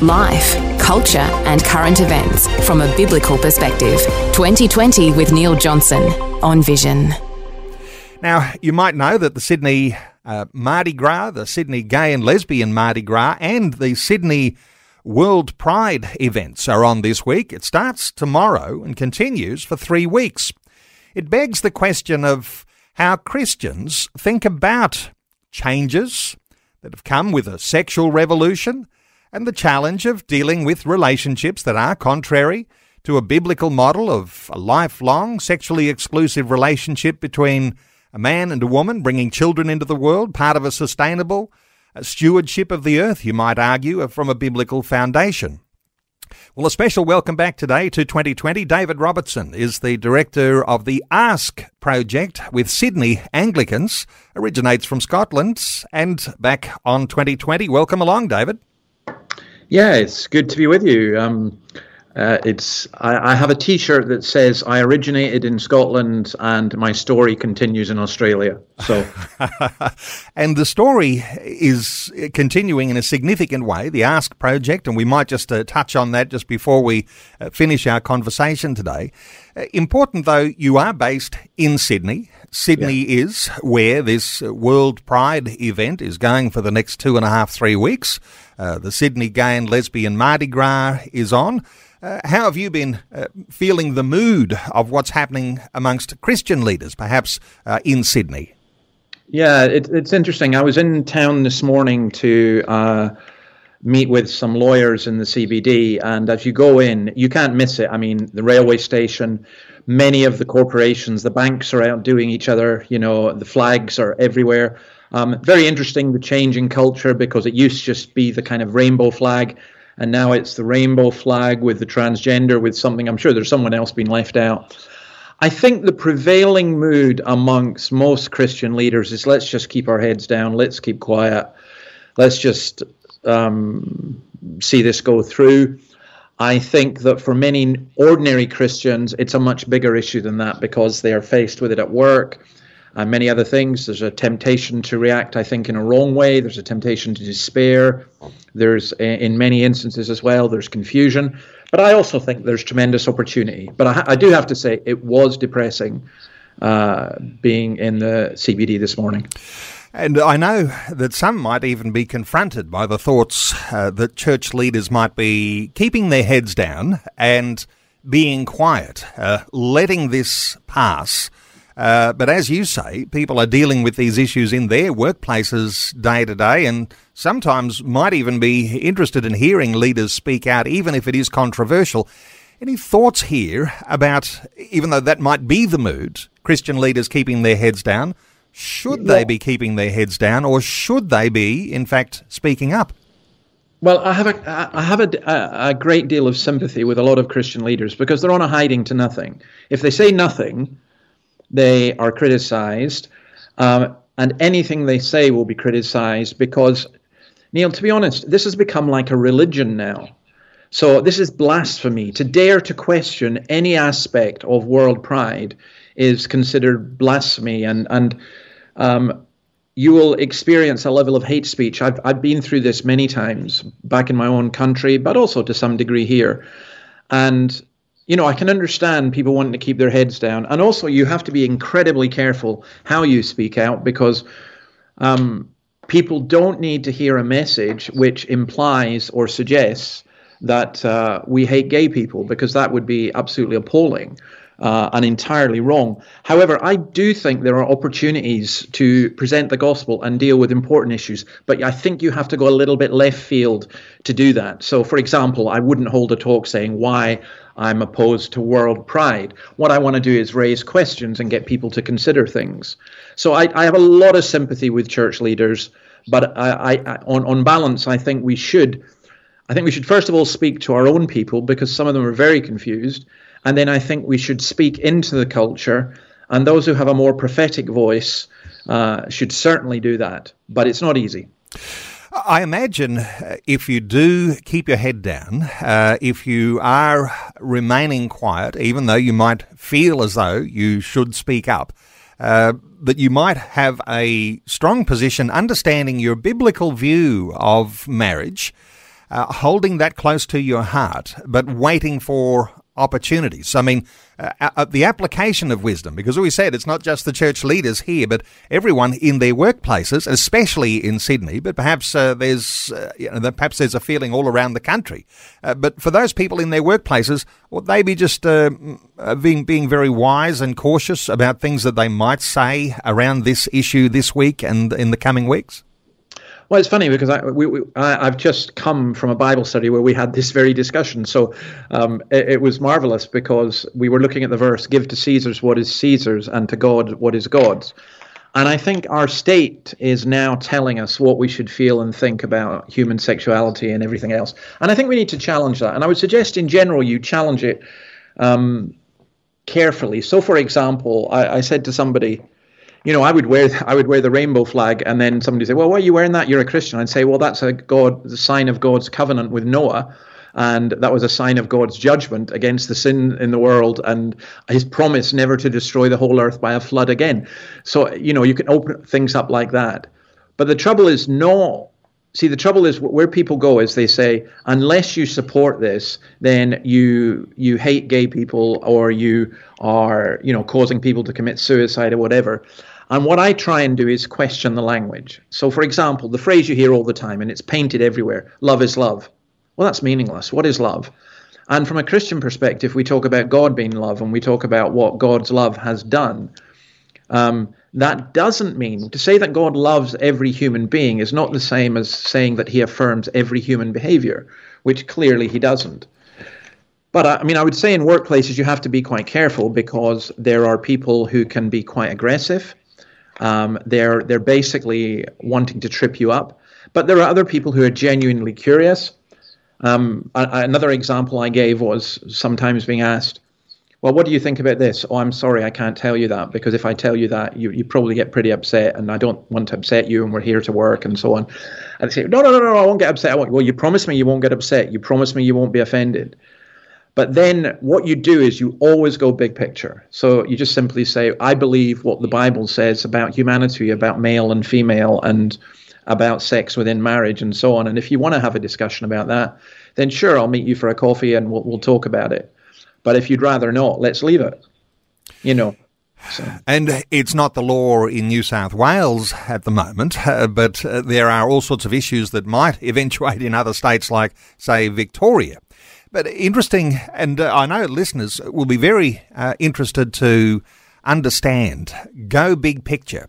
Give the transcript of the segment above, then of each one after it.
Life, culture and current events from a biblical perspective. 2020 with Neil Johnson on Vision. Now, you might know that the Sydney Mardi Gras, the Sydney Gay and Lesbian Mardi Gras and the Sydney World Pride events are on this week. It starts tomorrow and continues for 3 weeks. It begs the question of how Christians think about changes that have come with a sexual revolution, and the challenge of dealing with relationships that are contrary to a biblical model of a lifelong, sexually exclusive relationship between a man and a woman, bringing children into the world, part of a sustainable stewardship of the earth, you might argue, from a biblical foundation. Well, a special welcome back today to 2020. David Robertson is the director of the Ask Project with Sydney Anglicans, originates from Scotland, and back on 2020. Welcome along, David. Yeah, it's good to be with you. I have a T-shirt that says I originated in Scotland and my story continues in Australia. So, and the story is continuing in a significant way, the Ask Project, and we might just touch on that just before we finish our conversation today. Important, though, you are based in Sydney. Sydney is where this World Pride event is going for the next 2.5-3 weeks. The Sydney Gay and Lesbian Mardi Gras is on. How have you been feeling the mood of what's happening amongst Christian leaders, perhaps in Sydney? Yeah, it's interesting. I was in town this morning to meet with some lawyers in the CBD, and as you go in, you can't miss it. I mean, the railway station, many of the corporations, the banks are outdoing each other, you know, the flags are everywhere. Very interesting, the change in culture, because it used to just be the kind of rainbow flag, and now it's the rainbow flag with the transgender, with something. I'm sure there's someone else being left out. I think the prevailing mood amongst most Christian leaders is let's just keep our heads down, let's keep quiet, let's just see this go through. I think that for many ordinary Christians, it's a much bigger issue than that because they are faced with it at work and many other things. There's a temptation to react, I think, in a wrong way. There's a temptation to despair. There's, in many instances as well, there's confusion. But I also think there's tremendous opportunity. But I do have to say it was depressing being in the CBD this morning. And I know that some might even be confronted by the thoughts that church leaders might be keeping their heads down and being quiet, letting this pass. But as you say, people are dealing with these issues in their workplaces day to day and sometimes might even be interested in hearing leaders speak out, even if it is controversial. Any thoughts here about, even though that might be the mood, Christian leaders keeping their heads down? Should they be keeping their heads down, or should they be, in fact, speaking up? Well, I have a great deal of sympathy with a lot of Christian leaders because they're on a hiding to nothing. If they say nothing, they are criticised, and anything they say will be criticised because, Neil, to be honest, this has become like a religion now. So this is blasphemy. To dare to question any aspect of world pride is considered blasphemy, and you will experience a level of hate speech. I've been through this many times back in my own country, but also to some degree here. And, you know, I can understand people wanting to keep their heads down. And also you have to be incredibly careful how you speak out because people don't need to hear a message which implies or suggests that we hate gay people, because that would be absolutely appalling and entirely wrong. However, I do think there are opportunities to present the gospel and deal with important issues, but I think you have to go a little bit left field to do that. So, for example, I wouldn't hold a talk saying why I'm opposed to world pride. What I want to do is raise questions and get people to consider things. So I have a lot of sympathy with church leaders, but on balance, I think we should first of all speak to our own people because some of them are very confused, And then I think we should speak into the culture, and those who have a more prophetic voice should certainly do that. But it's not easy. I imagine if you do keep your head down, if you are remaining quiet, even though you might feel as though you should speak up, that you might have a strong position understanding your biblical view of marriage, holding that close to your heart, but waiting for opportunities. I mean, the application of wisdom, because we said it's not just the church leaders here, but everyone in their workplaces, especially in Sydney, but perhaps there's a feeling all around the country. But for those people in their workplaces, would they be just being very wise and cautious about things that they might say around this issue this week and in the coming weeks? Well, it's funny because I've just come from a Bible study where we had this very discussion. So it was marvelous because we were looking at the verse, give to Caesar's what is Caesar's and to God what is God's. And I think our state is now telling us what we should feel and think about human sexuality and everything else. And I think we need to challenge that. And I would suggest in general you challenge it carefully. So, for example, I said to somebody, you know, I would wear the rainbow flag, and then somebody would say, well, why are you wearing that? You're a Christian. I'd say, well, that's the sign of God's covenant with Noah, and that was a sign of God's judgment against the sin in the world and his promise never to destroy the whole earth by a flood again. So, you know, you can open things up like that. But the trouble is the trouble is where people go is they say, unless you support this, then you hate gay people, or you are, you know, causing people to commit suicide or whatever. And what I try and do is question the language. So, for example, the phrase you hear all the time, and it's painted everywhere, love is love. Well, that's meaningless. What is love? And from a Christian perspective, we talk about God being love, and we talk about what God's love has done. That doesn't mean to say that God loves every human being is not the same as saying that he affirms every human behavior, which clearly he doesn't. But I mean, I would say in workplaces, you have to be quite careful because there are people who can be quite aggressive. They're basically wanting to trip you up. But there are other people who are genuinely curious. Another example I gave was sometimes being asked, well, what do you think about this? Oh, I'm sorry, I can't tell you that, because if I tell you that, you probably get pretty upset, and I don't want to upset you, and we're here to work, and so on. And they say, no, I won't get upset. Well, you promised me you won't get upset. You promised me you won't be offended. But then what you do is you always go big picture. So you just simply say, I believe what the Bible says about humanity, about male and female, and about sex within marriage, and so on. And if you want to have a discussion about that, then sure, I'll meet you for a coffee, and we'll talk about it. But if you'd rather not, let's leave it, you know. So. And it's not the law in New South Wales at the moment, but there are all sorts of issues that might eventuate in other states like, say, Victoria. But interesting, and I know listeners will be very interested to understand. Go big picture.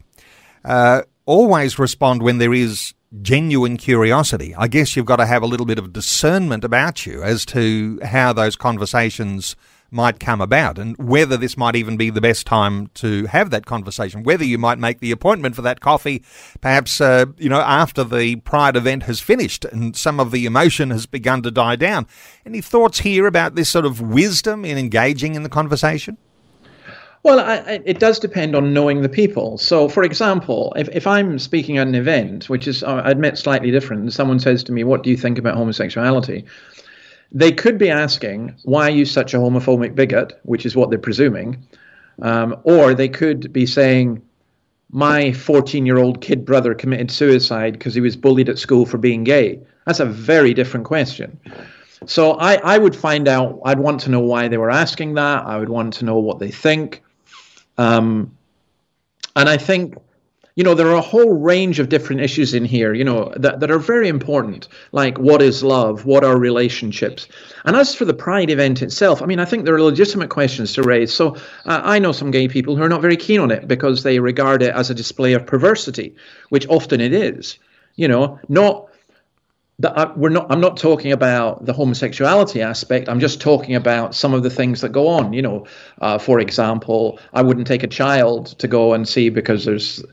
Always respond when there is genuine curiosity. I guess you've got to have a little bit of discernment about you as to how those conversations might come about, and whether this might even be the best time to have that conversation, whether you might make the appointment for that coffee, perhaps, after the Pride event has finished and some of the emotion has begun to die down. Any thoughts here about this sort of wisdom in engaging in the conversation? Well, it does depend on knowing the people. So, for example, if I'm speaking at an event, which is, I admit, slightly different, and someone says to me, what do you think about homosexuality? They could be asking, why are you such a homophobic bigot, which is what they're presuming, or they could be saying, my 14-year-old kid brother committed suicide because he was bullied at school for being gay. That's a very different question. So I would find out, I'd want to know why they were asking that. I would want to know what they think. And I think, you know, there are a whole range of different issues in here, you know, that are very important, like what is love, what are relationships. And as for the Pride event itself, I mean, I think there are legitimate questions to raise. So I know some gay people who are not very keen on it because they regard it as a display of perversity, which often it is, you know, I'm not talking about the homosexuality aspect. I'm just talking about some of the things that go on. You know, for example, I wouldn't take a child to go and see because there's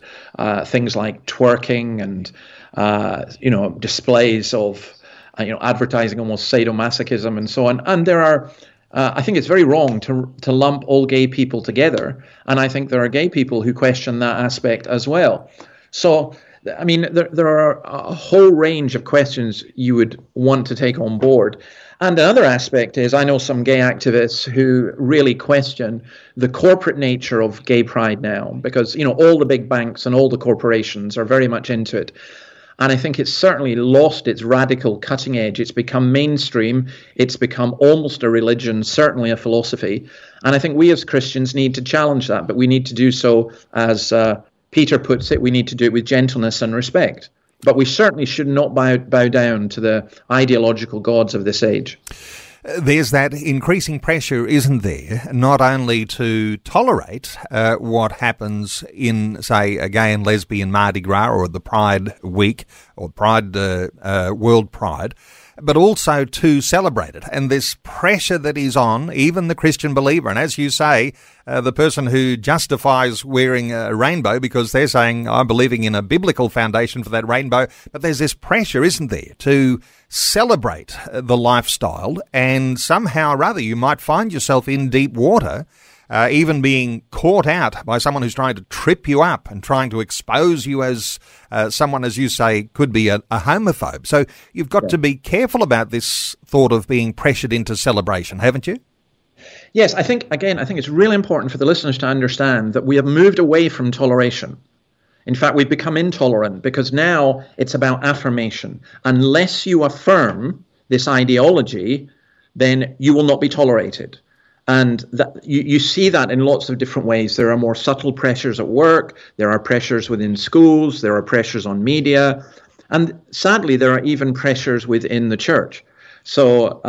things like twerking and displays of advertising almost sadomasochism and so on. And there are I think it's very wrong to lump all gay people together. And I think there are gay people who question that aspect as well. So, I mean, there are a whole range of questions you would want to take on board. And another aspect is I know some gay activists who really question the corporate nature of gay pride now, because, you know, all the big banks and all the corporations are very much into it. And I think it's certainly lost its radical cutting edge. It's become mainstream. It's become almost a religion, certainly a philosophy. And I think we as Christians need to challenge that, but we need to do so, as Peter puts it, we need to do it with gentleness and respect. But we certainly should not bow down to the ideological gods of this age. There's that increasing pressure, isn't there, not only to tolerate what happens in, say, a gay and lesbian Mardi Gras or the Pride Week or Pride World Pride, but also to celebrate it. And this pressure that is on even the Christian believer. And as you say, the person who justifies wearing a rainbow because they're saying, I'm believing in a biblical foundation for that rainbow. But there's this pressure, isn't there, to celebrate the lifestyle. And somehow or other, you might find yourself in deep water, even being caught out by someone who's trying to trip you up and trying to expose you as someone, as you say, could be a homophobe. So you've got to be careful about this thought of being pressured into celebration, haven't you? Yes, I think it's really important for the listeners to understand that we have moved away from toleration. In fact, we've become intolerant because now it's about affirmation. Unless you affirm this ideology, then you will not be tolerated. And that, you see that in lots of different ways. There are more subtle pressures at work. There are pressures within schools. There are pressures on media. And sadly, there are even pressures within the church. So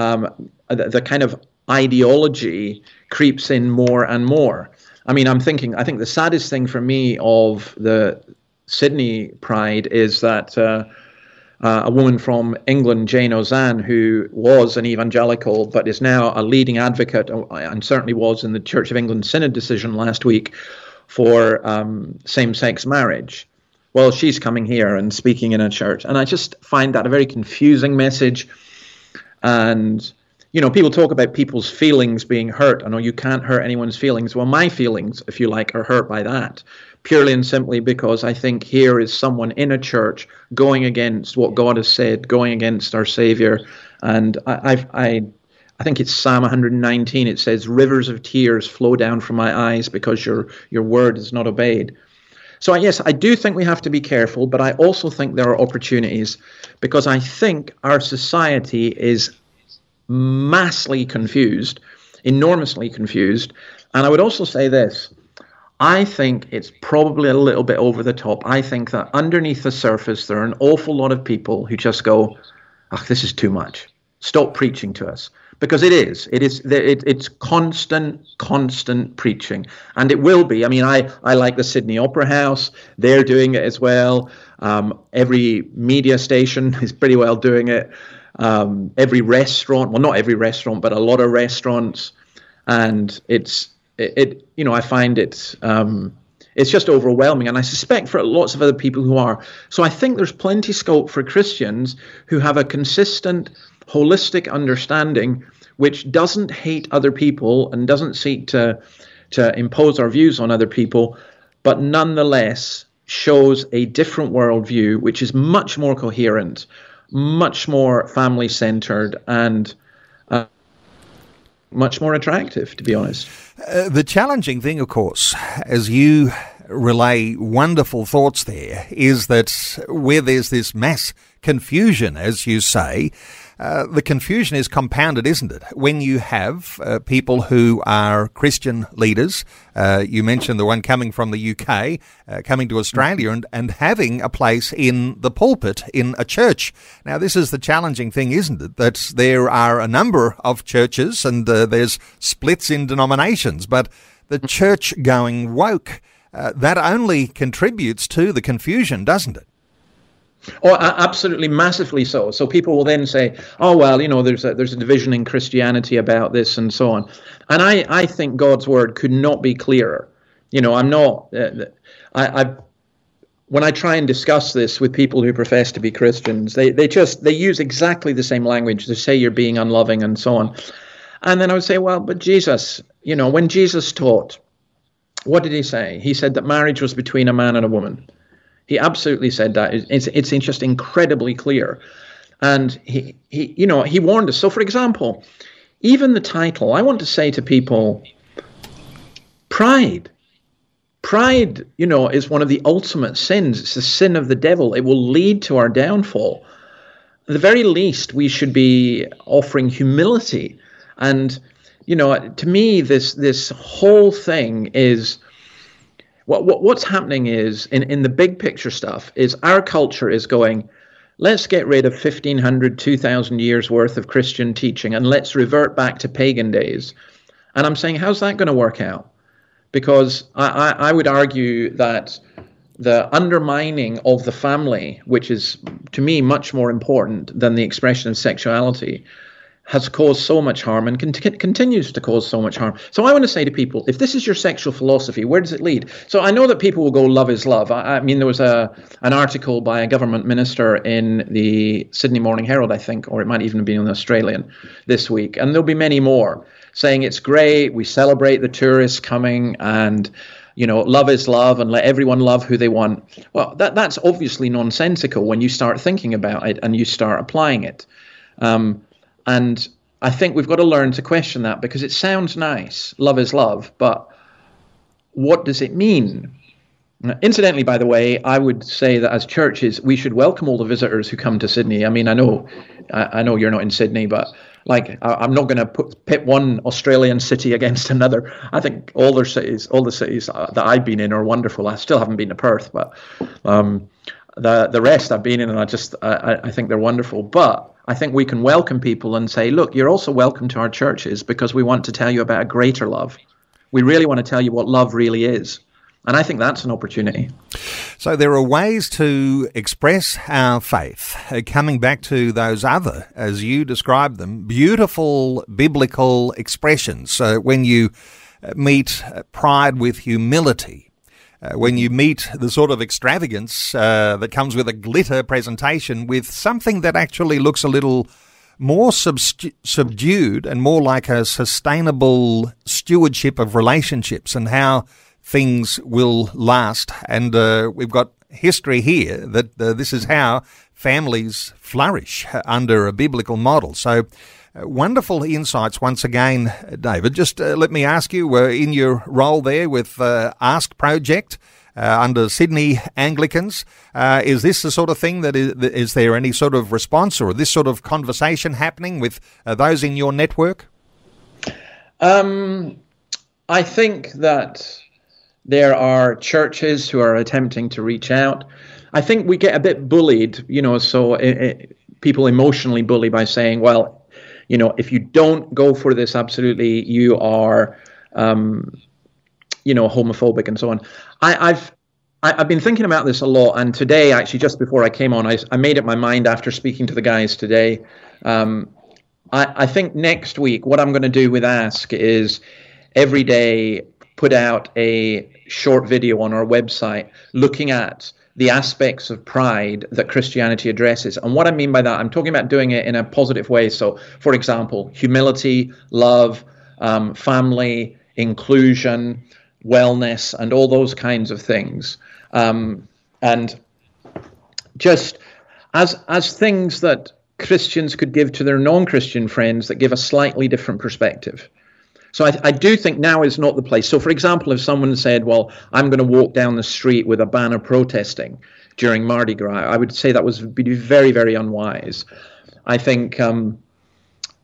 the kind of ideology creeps in more and more. I mean, I think the saddest thing for me of the Sydney Pride is that a woman from England, Jane Ozanne, who was an evangelical but is now a leading advocate and certainly was in the Church of England Synod decision last week for same-sex marriage. Well, she's coming here and speaking in a church. And I just find that a very confusing message. And, you know, people talk about people's feelings being hurt. I know you can't hurt anyone's feelings. Well, my feelings, if you like, are hurt by that. Purely and simply because I think here is someone in a church going against what God has said, going against our Savior. And I think it's Psalm 119. It says, rivers of tears flow down from my eyes because your word is not obeyed. So yes, I do think we have to be careful, but I also think there are opportunities because I think our society is massively confused, enormously confused. And I would also say this. I think it's probably a little bit over the top. I think that underneath the surface, there are an awful lot of people who just go, oh, this is too much. Stop preaching to us. Because it's constant preaching. And it will be. I mean, I like the Sydney Opera House. They're doing it as well. Every media station is pretty well doing it. Every restaurant, well, not every restaurant, but a lot of restaurants. And I find it's just overwhelming, and I suspect for lots of other people who are. So I think there's plenty scope for Christians who have a consistent, holistic understanding, which doesn't hate other people and doesn't seek to impose our views on other people, but nonetheless shows a different worldview, which is much more coherent, much more family-centered, and much more attractive, to be honest. The challenging thing, of course, as you relay wonderful thoughts there, is that where there's this mass confusion, as you say, the confusion is compounded, isn't it? When you have people who are Christian leaders, you mentioned the one coming from the UK, coming to Australia and having a place in the pulpit in a church. Now, this is the challenging thing, isn't it? That there are a number of churches and there's splits in denominations, but the church-going woke, that only contributes to the confusion, doesn't it? Oh, absolutely, massively so. So people will then say, oh, well, you know, there's a division in Christianity about this and so on. And I think God's word could not be clearer. You know, I'm not when I try and discuss this with people who profess to be Christians, they use exactly the same language. They say you're being unloving and so on. And then I would say, well, but Jesus, you know, when Jesus taught, what did he say? He said that marriage was between a man and a woman. He absolutely said that. It's just incredibly clear. And he warned us. So, for example, even the title, I want to say to people, pride. Pride, you know, is one of the ultimate sins. It's the sin of the devil. It will lead to our downfall. At the very least, we should be offering humility. And, you know, to me, this whole thing is, what's happening is, in the big picture stuff, is our culture is going, let's get rid of 1,500, 2,000 years worth of Christian teaching and let's revert back to pagan days. And I'm saying, how's that going to work out? Because I would argue that the undermining of the family, which is to me much more important than the expression of sexuality, has caused so much harm and continues to cause so much harm. So I want to say to people, if this is your sexual philosophy, where does it lead? So I know that people will go, love is love. I mean, there was an article by a government minister in the Sydney Morning Herald, I think, or it might even have been in the Australian this week. And there'll be many more saying it's great. We celebrate the tourists coming and, you know, love is love and let everyone love who they want. Well, that's obviously nonsensical when you start thinking about it and you start applying it. And I think we've got to learn to question that, because it sounds nice, love is love, but what does it mean? Now, incidentally, by the way, I would say that as churches, we should welcome all the visitors who come to Sydney. I mean, I know you're not in Sydney, but like, I'm not going to pit one Australian city against another. I think all the cities that I've been in are wonderful. I still haven't been to Perth, but the rest I've been in, and I think they're wonderful. But I think we can welcome people and say, look, you're also welcome to our churches, because we want to tell you about a greater love. We really want to tell you what love really is. And I think that's an opportunity. So there are ways to express our faith, coming back to those other, as you describe them, beautiful biblical expressions. So when you meet pride with humility, when you meet the sort of extravagance that comes with a glitter presentation with something that actually looks a little more subdued and more like a sustainable stewardship of relationships and how things will last. And we've got history here that this is how families flourish under a biblical model. So wonderful insights once again, David. Just let me ask you, in your role there with Ask Project under Sydney Anglicans, is this the sort of thing that is there any sort of response or this sort of conversation happening with those in your network? I think that there are churches who are attempting to reach out. I think we get a bit bullied, you know, so people emotionally bully by saying, well, you know, if you don't go for this, absolutely, you are, you know, homophobic and so on. I've been thinking about this a lot. And today, actually, just before I came on, I made up my mind after speaking to the guys today. I think next week, what I'm going to do with Ask is every day put out a short video on our website looking at the aspects of pride that Christianity addresses. And what I mean by that, I'm talking about doing it in a positive way. So, for example, humility, love, family, inclusion, wellness, and all those kinds of things. And just as things that Christians could give to their non-Christian friends that give a slightly different perspective. So I do think now is not the place. So, for example, if someone said, well, I'm going to walk down the street with a banner protesting during Mardi Gras, I would say that would be very, very unwise. I think, you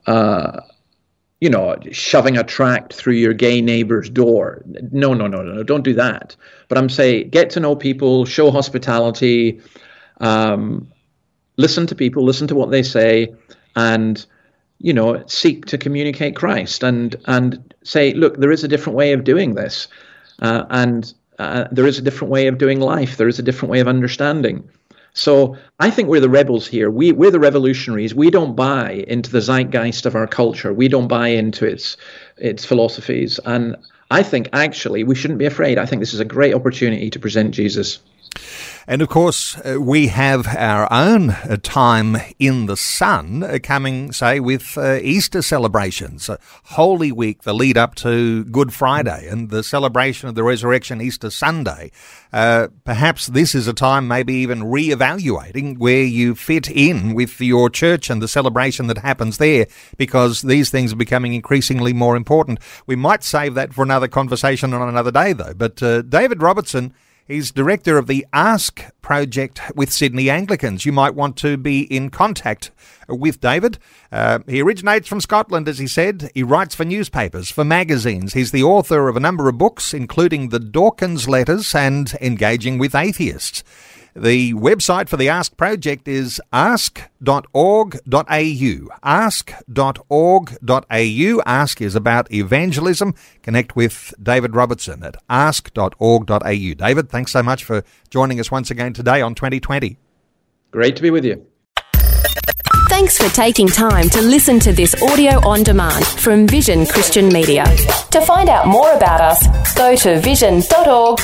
know, shoving a tract through your gay neighbor's door. No, don't do that. But I'm saying get to know people, show hospitality, listen to people, listen to what they say, and you know, seek to communicate Christ and say, look, there is a different way of doing this. And there is a different way of doing life. There is a different way of understanding. So I think we're the rebels here. We're the revolutionaries. We don't buy into the zeitgeist of our culture. We don't buy into its philosophies. And I think actually we shouldn't be afraid. I think this is a great opportunity to present Jesus. And of course, we have our own time in the sun coming, say, with Easter celebrations, Holy Week, the lead up to Good Friday and the celebration of the resurrection Easter Sunday. Perhaps this is a time maybe even re-evaluating where you fit in with your church and the celebration that happens there, because these things are becoming increasingly more important. We might save that for another conversation on another day, though. But David Robertson, he's director of the Ask Project with Sydney Anglicans. You might want to be in contact with David. He originates from Scotland, as he said. He writes for newspapers, for magazines. He's the author of a number of books, including The Dawkins Letters and Engaging with Atheists. The website for the Ask Project is ask.org.au. Ask.org.au. Ask is about evangelism. Connect with David Robertson at ask.org.au. David, thanks so much for joining us once again today on 2020. Great to be with you. Thanks for taking time to listen to this audio on demand from Vision Christian Media. To find out more about us, go to vision.org.au.